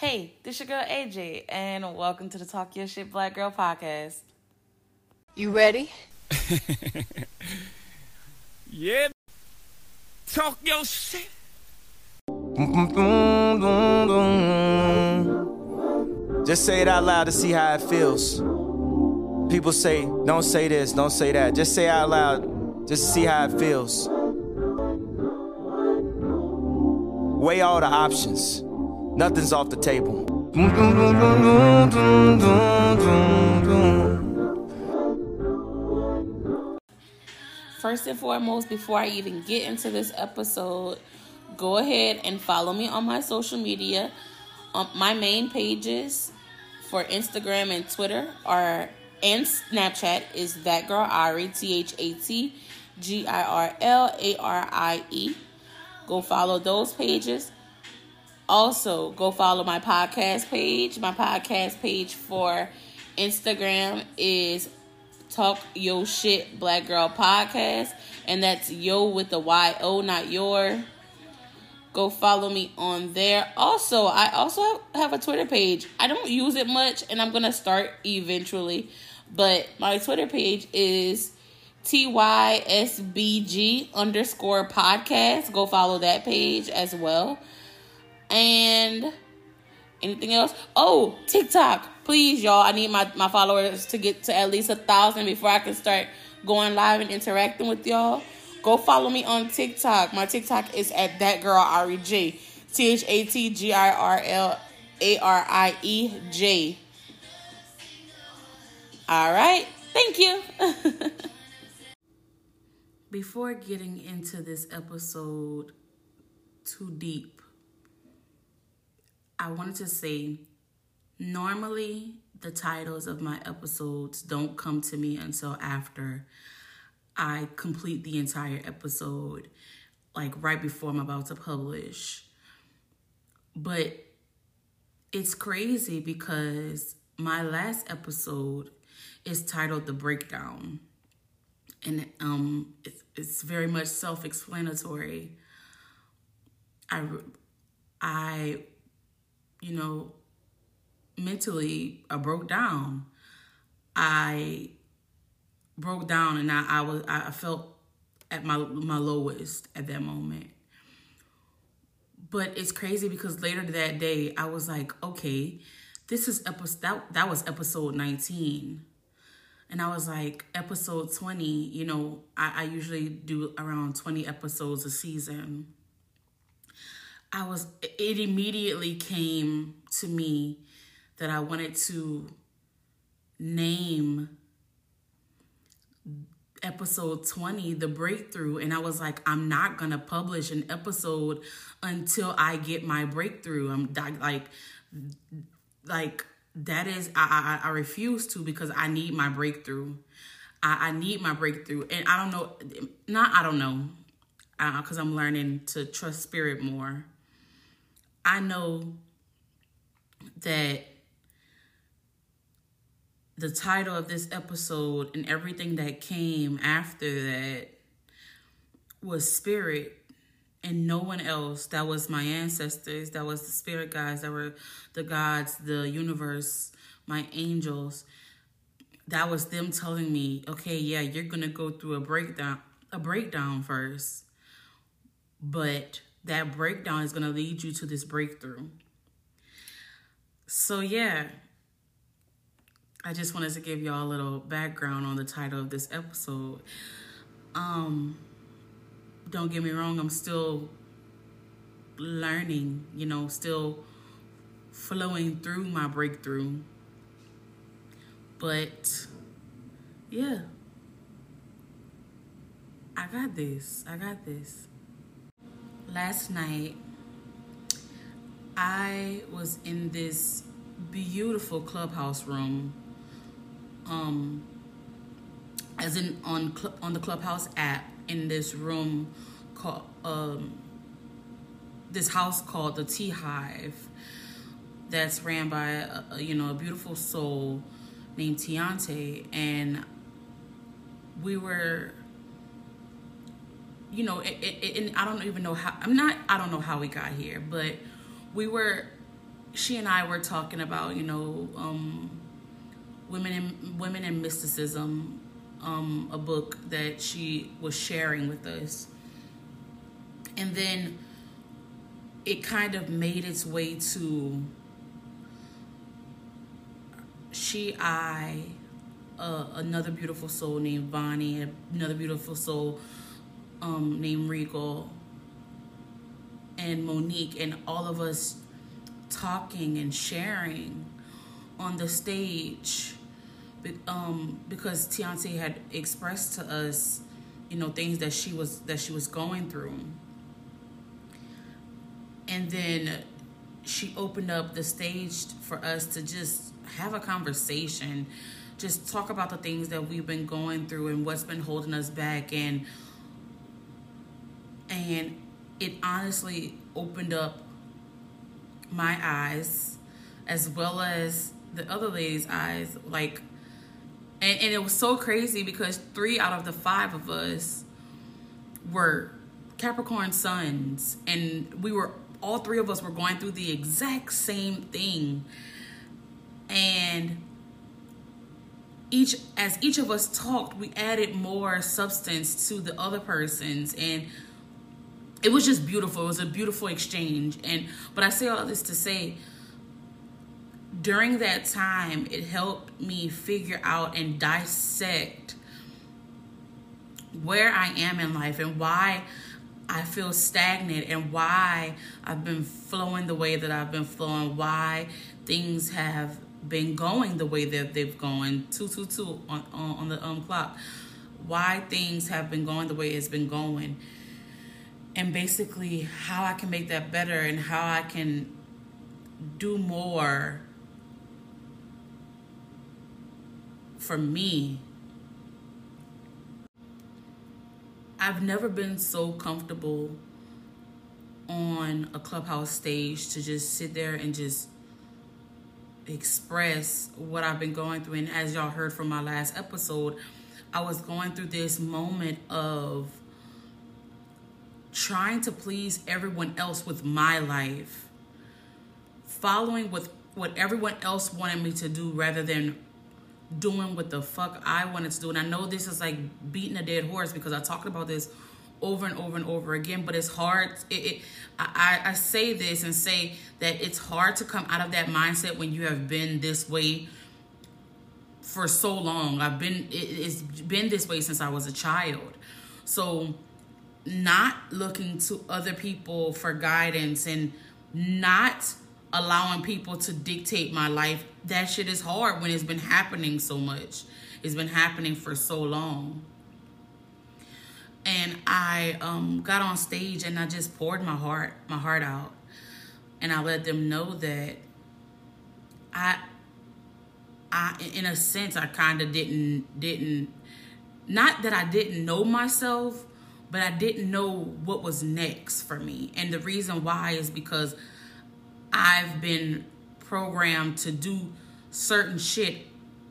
Hey, this your girl AJ, and welcome to the Talk Your Shit Black Girl Podcast. You ready? Yeah. Talk your shit. Just say it out loud to see how it feels. People say, don't say this, don't say that. Just say it out loud, just see how it feels. Weigh all the options. Nothing's off the table. First and foremost, before I even get into this episode, go ahead and follow me on my social media. My main pages for Instagram and Twitter are, and Snapchat is ThatGirlArie, ThatGirlArie. Go follow those pages. Also, go follow my podcast page. My podcast page for Instagram is Talk Yo Shit Black Girl Podcast. And that's yo with the Y-O, not your. Go follow me on there. Also, I also have a Twitter page. I don't use it much, and I'm going to start eventually. But my Twitter page is TYSBG_podcast. Go follow that page as well. And anything else? Oh, TikTok. Please, y'all. I need my followers to get to at least 1,000 before I can start going live and interacting with y'all. Go follow me on TikTok. My TikTok is at ThatGirlArie. ThatGirlArie. All right. Thank you. Before getting into this episode too deep, I wanted to say, normally the titles of my episodes don't come to me until after I complete the entire episode, like right before I'm about to publish. But it's crazy because my last episode is titled The Breakdown. And it's very much self-explanatory. I you know, mentally, I broke down. And I felt at my lowest at that moment. But it's crazy because later that day, I was like, okay, this is that was episode 19. And I was like, episode 20, you know, I usually do around 20 episodes a season. It immediately came to me that I wanted to name episode 20, The Breakthrough. And I was like, I'm not going to publish an episode until I get my breakthrough. I refuse to because I need my breakthrough. I need my breakthrough. And because I'm learning to trust spirit more. I know that the title of this episode and everything that came after that was spirit and no one else. That was my ancestors. That was the spirit guides. That were the gods, the universe, my angels. That was them telling me, okay, yeah, you're going to go through a breakdown first. But that breakdown is going to lead you to this breakthrough. So yeah, I just wanted to give y'all a little background on the title of this episode. Don't get me wrong, I'm still learning, you know, still flowing through my breakthrough. But yeah, I got this. Last night, I was in this beautiful Clubhouse room, as in on the Clubhouse app, in this room called, this house called the Tea Hive, that's ran by a beautiful soul named Tianté, and we were. You know, I don't know how we got here, but we were she and I were talking about, you know, women and mysticism, a book that she was sharing with us. And then it kind of made its way to another beautiful soul named Bonnie, another beautiful soul named Regal, and Monique, and all of us talking and sharing on the stage, because Tianté had expressed to us, you know, things that she was going through. And then she opened up the stage for us to just have a conversation, just talk about the things that we've been going through and what's been holding us back. And it honestly opened up my eyes as well as the other lady's eyes. Like, and it was so crazy because 3 out of the 5 of us were Capricorn suns, and all 3 of us were going through the exact same thing. And as each of us talked, we added more substance to the other person's, and it was just beautiful. It was a beautiful exchange. But I say all of this to say, during that time, it helped me figure out and dissect where I am in life and why I feel stagnant and why I've been flowing the way that I've been flowing, why things have been going the way that they've gone, 222 on the clock, why things have been going the way it's been going, and basically how I can make that better and how I can do more for me. I've never been so comfortable on a Clubhouse stage to just sit there and just express what I've been going through. And as y'all heard from my last episode, I was going through this moment of trying to please everyone else with my life, following with what everyone else wanted me to do rather than doing what the fuck I wanted to do. And I know this is like beating a dead horse because I talked about this over and over and over again, but it's hard. I say this and say that it's hard to come out of that mindset when you have been this way for so long. It's been this way since I was a child. So not looking to other people for guidance and not allowing people to dictate my life, that shit is hard when it's been happening so much. It's been happening for so long. And I got on stage and I just poured my heart out. And I let them know that I in a sense, I kind of didn't, not that I didn't know myself, but I didn't know what was next for me. And the reason why is because I've been programmed to do certain shit,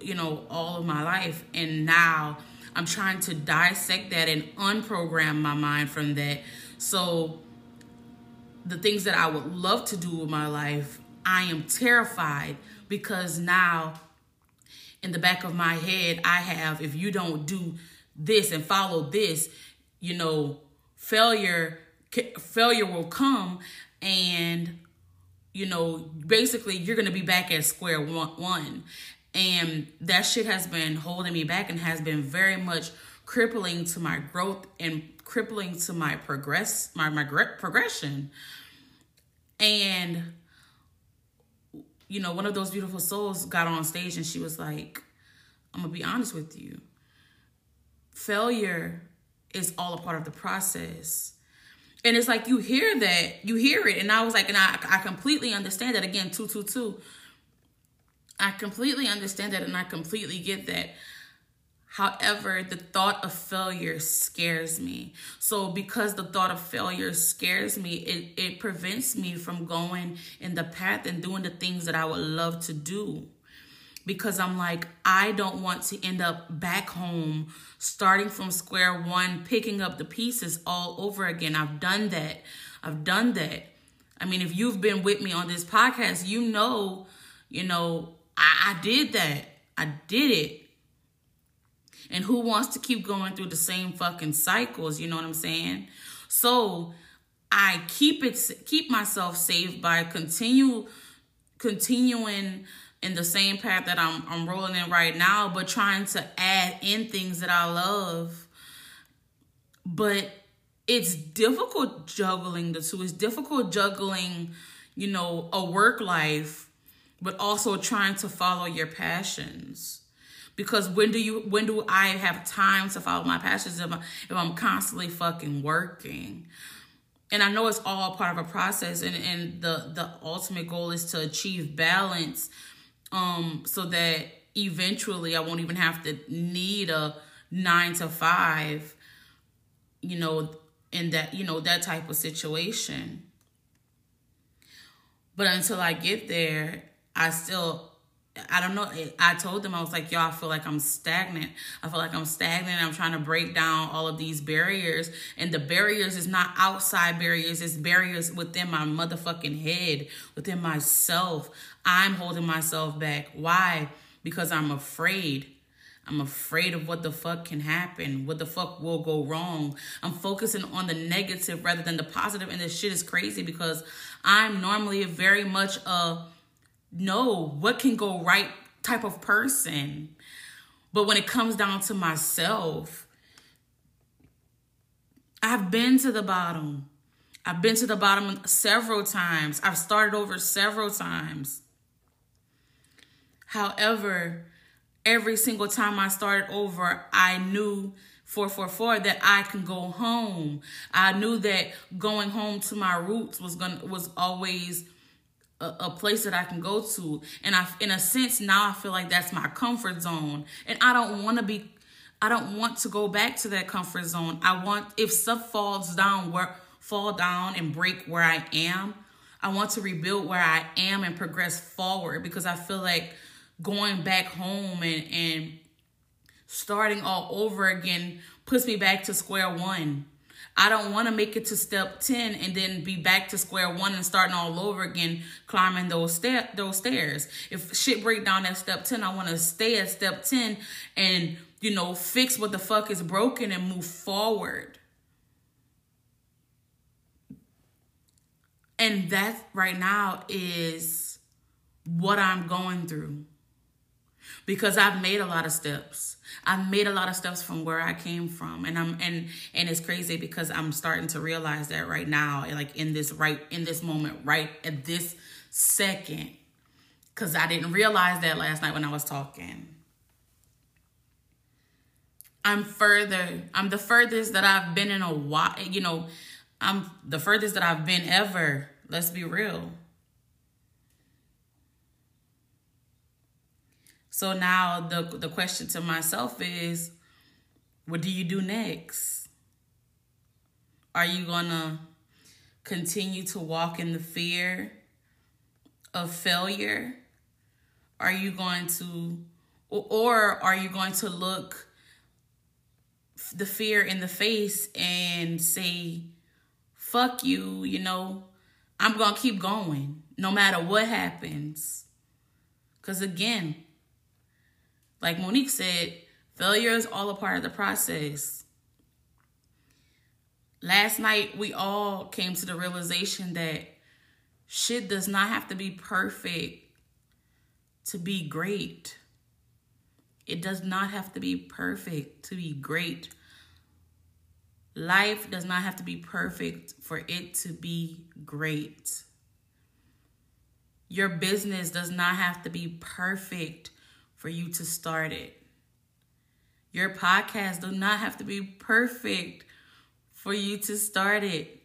you know, all of my life. And now I'm trying to dissect that and unprogram my mind from that. So the things that I would love to do with my life, I am terrified because now in the back of my head, I have, if you don't do this and follow this, you know, failure will come, and, you know, basically you're going to be back at square one. And that shit has been holding me back and has been very much crippling to my growth and crippling to my progression. And, you know, one of those beautiful souls got on stage and she was like, I'm going to be honest with you. Failure is all a part of the process. And it's like, you hear it. And I was like, and I completely understand that. Again, 222. I completely understand that and I completely get that. However, the thought of failure scares me. So because the thought of failure scares me, it prevents me from going in the path and doing the things that I would love to do. Because I'm like, I don't want to end up back home, starting from square one, picking up the pieces all over again. I've done that. I mean, if you've been with me on this podcast, you know, I did that. I did it. And who wants to keep going through the same fucking cycles? You know what I'm saying? So I keep myself safe by continuing in the same path that I'm rolling in right now, but trying to add in things that I love. But it's difficult juggling the two. It's difficult juggling, you know, a work life, but also trying to follow your passions. Because when do I have time to follow my passions if I'm constantly fucking working? And I know it's all part of a process, and the ultimate goal is to achieve balance, so that eventually I won't even have to need a 9-to-5, you know, in that, you know, that type of situation. But until I get there, I don't know. I told them, I was like, y'all, I feel like I'm stagnant. I'm trying to break down all of these barriers. And the barriers is not outside barriers. It's barriers within my motherfucking head, within myself. I'm holding myself back. Why? Because I'm afraid. I'm afraid of what the fuck can happen, what the fuck will go wrong. I'm focusing on the negative rather than the positive. And this shit is crazy because I'm normally very much a no, what can go right type of person. But when it comes down to myself, I've been to the bottom. I've been to the bottom several times. I've started over several times. However, every single time I started over, I knew 444 that I can go home. I knew that going home to my roots was always a place that I can go to. And I, in a sense, now I feel like that's my comfort zone. And I don't want to go back to that comfort zone. I want, if stuff fall down and break where I am, I want to rebuild where I am and progress forward, because I feel like going back home and starting all over again puts me back to square one. I don't want to make it to step 10 and then be back to square one and starting all over again, climbing those stairs. If shit break down at step 10, I want to stay at step 10 and, you know, fix what the fuck is broken and move forward. And that right now is what I'm going through. Because I've made a lot of steps. I've made a lot of steps from where I came from. And I'm it's crazy because I'm starting to realize that right now, like in this moment, right at this second. Cause I didn't realize that last night when I was talking. I'm the furthest that I've been in a while. You know, I'm the furthest that I've been ever. Let's be real. So now the question to myself is, what do you do next? Are you gonna continue to walk in the fear of failure? Are you going to, or are you going to look the fear in the face and say, fuck you, you know, I'm gonna keep going no matter what happens. Because again, like Monique said, failure is all a part of the process. Last night, we all came to the realization that shit does not have to be perfect to be great. It does not have to be perfect to be great. Life does not have to be perfect for it to be great. Your business does not have to be perfect for you to start it. Your podcast does not have to be perfect for you to start it.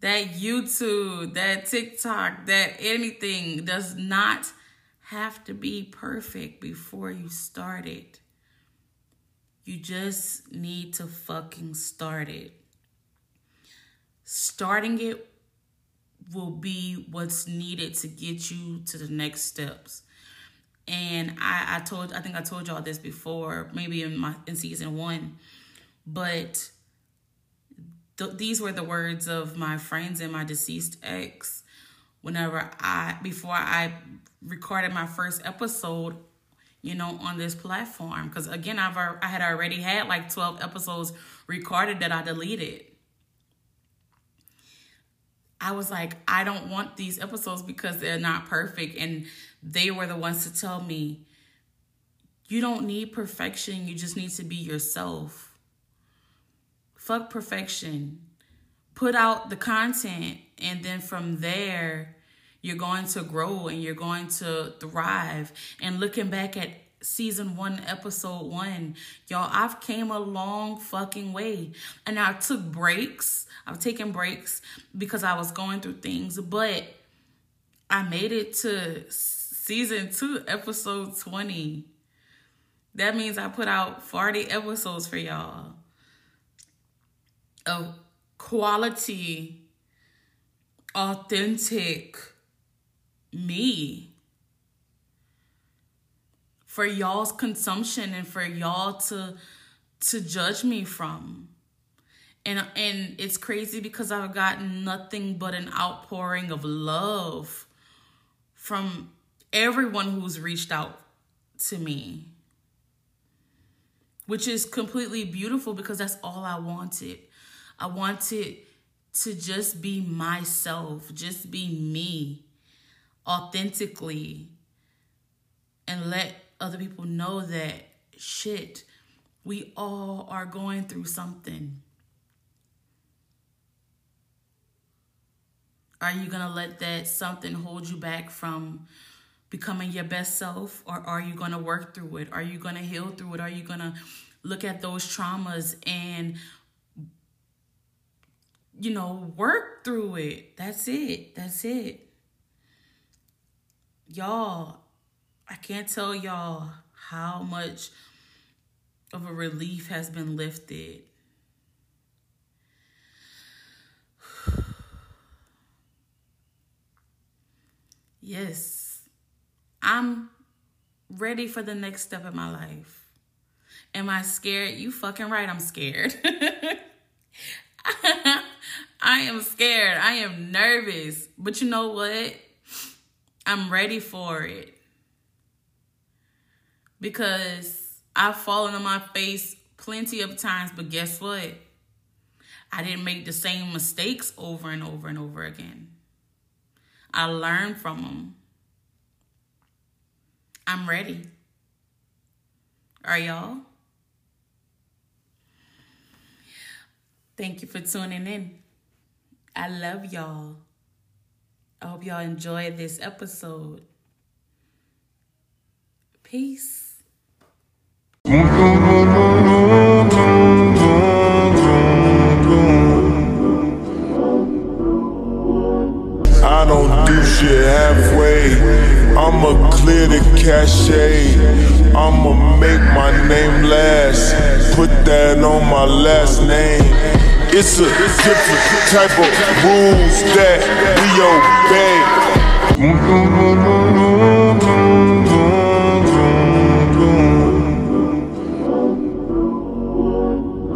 That YouTube, that TikTok, that anything does not have to be perfect before you start it. You just need to fucking start it. Starting it will be what's needed to get you to the next steps. And I think I told y'all this before, maybe in season 1, but these were the words of my friends and my deceased ex whenever before I recorded my first episode, you know, on this platform. Because again, I had already had like 12 episodes recorded that I deleted. I was like, I don't want these episodes because they're not perfect. And they were the ones to tell me, you don't need perfection. You just need to be yourself. Fuck perfection. Put out the content. And then from there, you're going to grow and you're going to thrive. And looking back at Season 1, Episode 1, y'all, I've came a long fucking way. And I took breaks. I've taken breaks because I was going through things. But I made it to Season 2, Episode 20. That means I put out 40 episodes for y'all of quality, authentic me for y'all's consumption and for y'all to judge me from. And it's crazy because I've gotten nothing but an outpouring of love from everyone who's reached out to me, which is completely beautiful because that's all I wanted. I wanted to just be myself, just be me authentically and let other people know that shit, we all are going through something. Are you going to let that something hold you back from becoming your best self, or are you going to work through it? Are you going to heal through it? Are you going to look at those traumas and, you know, work through it? That's it. That's it. Y'all, I can't tell y'all how much of a relief has been lifted. Yes. I'm ready for the next step in my life. Am I scared? You fucking right, I'm scared. I am scared. I am nervous. But you know what? I'm ready for it. Because I've fallen on my face plenty of times, but guess what? I didn't make the same mistakes over and over and over again. I learned from them. I'm ready. Are y'all? Thank you for tuning in. I love y'all. I hope y'all enjoyed this episode. Peace. I don't do shit halfway. I'ma clear the cachet, I'ma make my name last, put that on my last name. It's a different type of rules that we obey.